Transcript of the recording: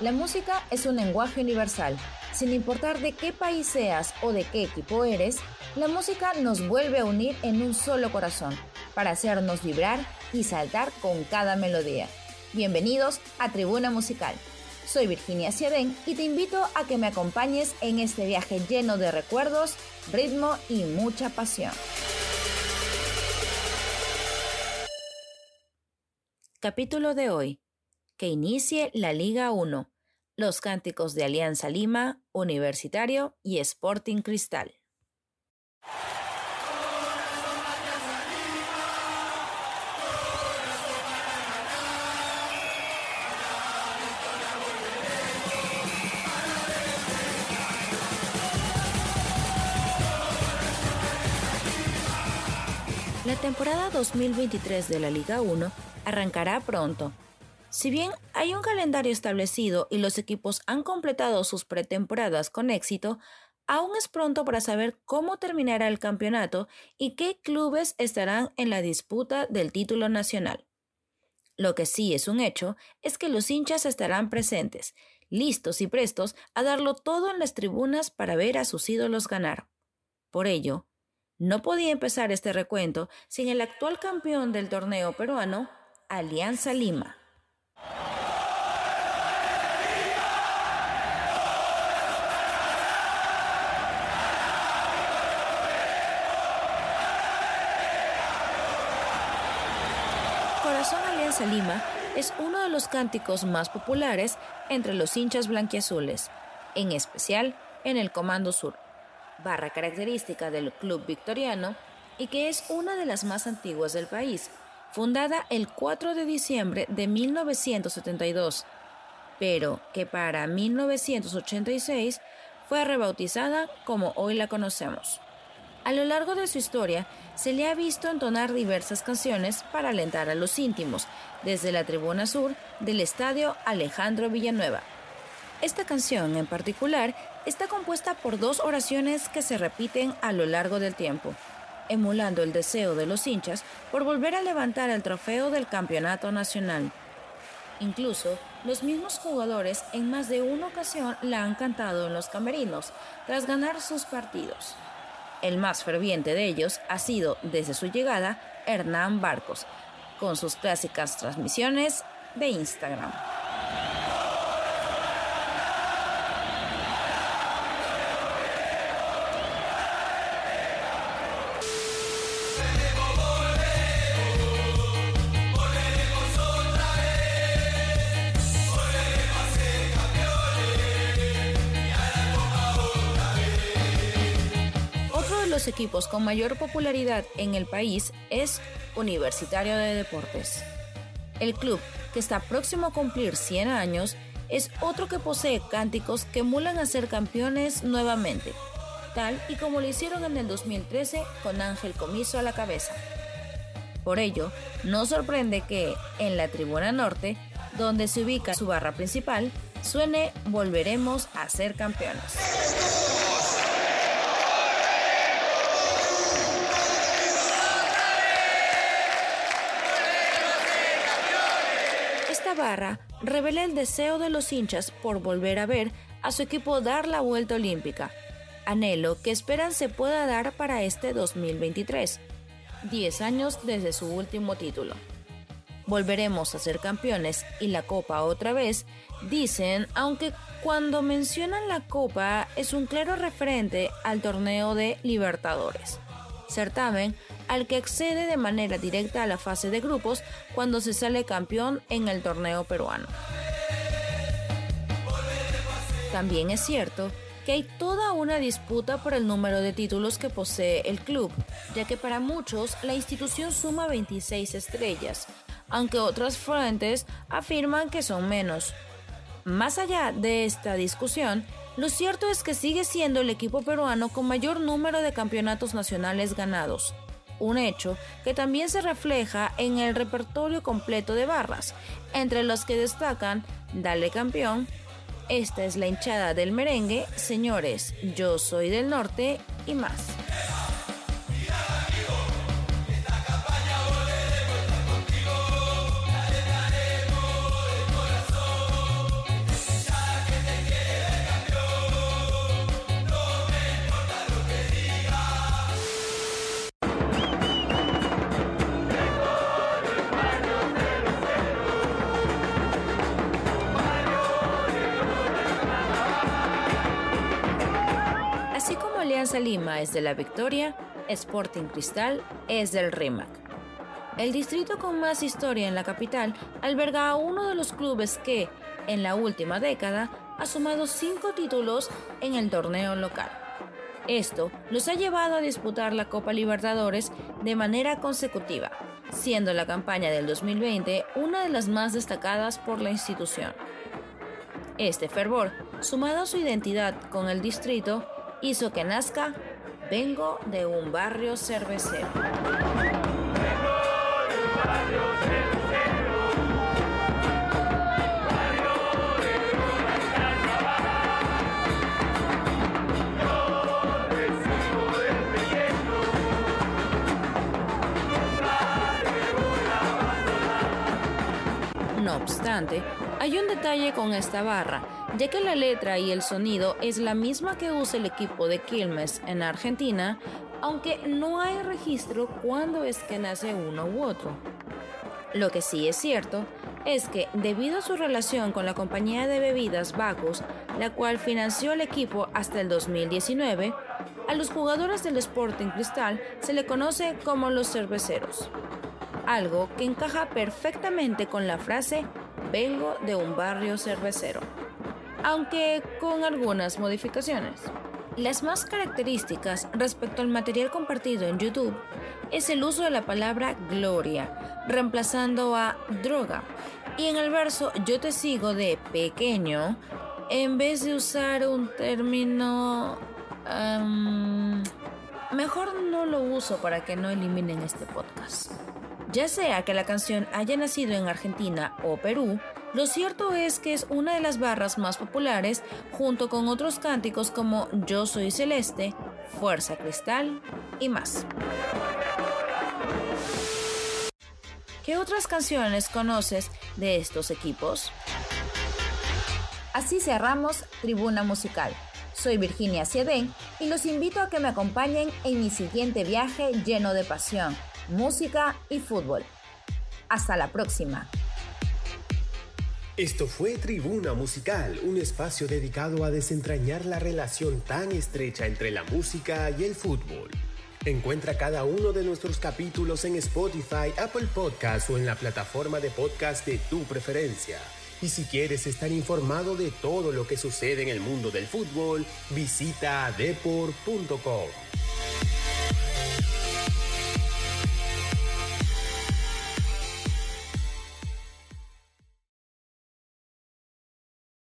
La música es un lenguaje universal. Sin importar de qué país seas o de qué equipo eres, la música nos vuelve a unir en un solo corazón, para hacernos vibrar y saltar con cada melodía. Bienvenidos a Tribuna Musical. Soy Virginia Ciadén y te invito a que me acompañes en este viaje lleno de recuerdos, ritmo y mucha pasión. Capítulo de hoy. Que inicie la Liga 1. Los cánticos de Alianza Lima, Universitario y Sporting Cristal. La temporada 2023 de la Liga 1 arrancará pronto. Si bien hay un calendario establecido y los equipos han completado sus pretemporadas con éxito, aún es pronto para saber cómo terminará el campeonato y qué clubes estarán en la disputa del título nacional. Lo que sí es un hecho es que los hinchas estarán presentes, listos y prestos a darlo todo en las tribunas para ver a sus ídolos ganar. Por ello, no podía empezar este recuento sin el actual campeón del torneo peruano, Alianza Lima. Corazón Alianza Lima es uno de los cánticos más populares entre los hinchas blanquiazules, en especial en el Comando Sur, barra característica del club victoriano y que es una de las más antiguas del país, fundada el 4 de diciembre de 1972, pero que para 1986 fue rebautizada como hoy la conocemos. A lo largo de su historia se le ha visto entonar diversas canciones para alentar a los íntimos, desde la tribuna sur del estadio Alejandro Villanueva. Esta canción en particular está compuesta por dos oraciones que se repiten a lo largo del tiempo, emulando el deseo de los hinchas por volver a levantar el trofeo del campeonato nacional. Incluso, los mismos jugadores en más de una ocasión la han cantado en los camerinos, tras ganar sus partidos. El más ferviente de ellos ha sido, desde su llegada, Hernán Barcos, con sus clásicas transmisiones de Instagram. Los equipos con mayor popularidad en el país es Universitario de Deportes. El club, que está próximo a cumplir 100 años, es otro que posee cánticos que emulan a ser campeones nuevamente, tal y como lo hicieron en el 2013 con Ángel Comiso a la cabeza. Por ello, no sorprende que, en la tribuna norte, donde se ubica su barra principal, suene "Volveremos a ser campeones". Barra revela el deseo de los hinchas por volver a ver a su equipo dar la vuelta olímpica, anhelo que esperan se pueda dar para este 2023, 10 años desde su último título. Volveremos a ser campeones y la Copa otra vez, dicen, aunque cuando mencionan la Copa es un claro referente al torneo de Libertadores, certamen al que accede de manera directa a la fase de grupos cuando se sale campeón en el torneo peruano. También es cierto que hay toda una disputa por el número de títulos que posee el club, ya que para muchos la institución suma 26 estrellas, aunque otras fuentes afirman que son menos. Más allá de esta discusión, lo cierto es que sigue siendo el equipo peruano con mayor número de campeonatos nacionales ganados, un hecho que también se refleja en el repertorio completo de barras, entre los que destacan "Dale campeón", "Esta es la hinchada del merengue", "Señores, yo soy del norte" y más. Alianza Lima es de la victoria, Sporting Cristal es del REMAC. El distrito con más historia en la capital alberga a uno de los clubes que, en la última década, ha sumado 5 títulos en el torneo local. Esto los ha llevado a disputar la Copa Libertadores de manera consecutiva, siendo la campaña del 2020 una de las más destacadas por la institución. Este fervor, sumado a su identidad con el distrito, hizo que nazca Vengo de un barrio cervecero. No obstante, hay un detalle con esta barra, ya que la letra y el sonido es la misma que usa el equipo de Quilmes en Argentina, aunque no hay registro cuándo es que nace uno u otro. Lo que sí es cierto es que, debido a su relación con la compañía de bebidas Bacchus, la cual financió el equipo hasta el 2019, a los jugadores del Sporting Cristal se le conoce como los cerveceros. Algo que encaja perfectamente con la frase «Vengo de un barrio cervecero», aunque con algunas modificaciones. Las más características respecto al material compartido en YouTube es el uso de la palabra «gloria», reemplazando a «droga», y en el verso «Yo te sigo» de «pequeño», en vez de usar un término... mejor no lo uso para que no eliminen este podcast. Ya sea que la canción haya nacido en Argentina o Perú, lo cierto es que es una de las barras más populares, junto con otros cánticos como Yo soy celeste, Fuerza Cristal y más. ¿Qué otras canciones conoces de estos equipos? Así cerramos Tribuna Musical. Soy Virginia Ciadén y los invito a que me acompañen en mi siguiente viaje lleno de pasión, música y fútbol. Hasta la próxima. Esto fue Tribuna Musical, un espacio dedicado a desentrañar la relación tan estrecha entre la música y el fútbol. Encuentra cada uno de nuestros capítulos en Spotify, Apple Podcasts o en la plataforma de podcast de tu preferencia. Y si quieres estar informado de todo lo que sucede en el mundo del fútbol, visita depor.com.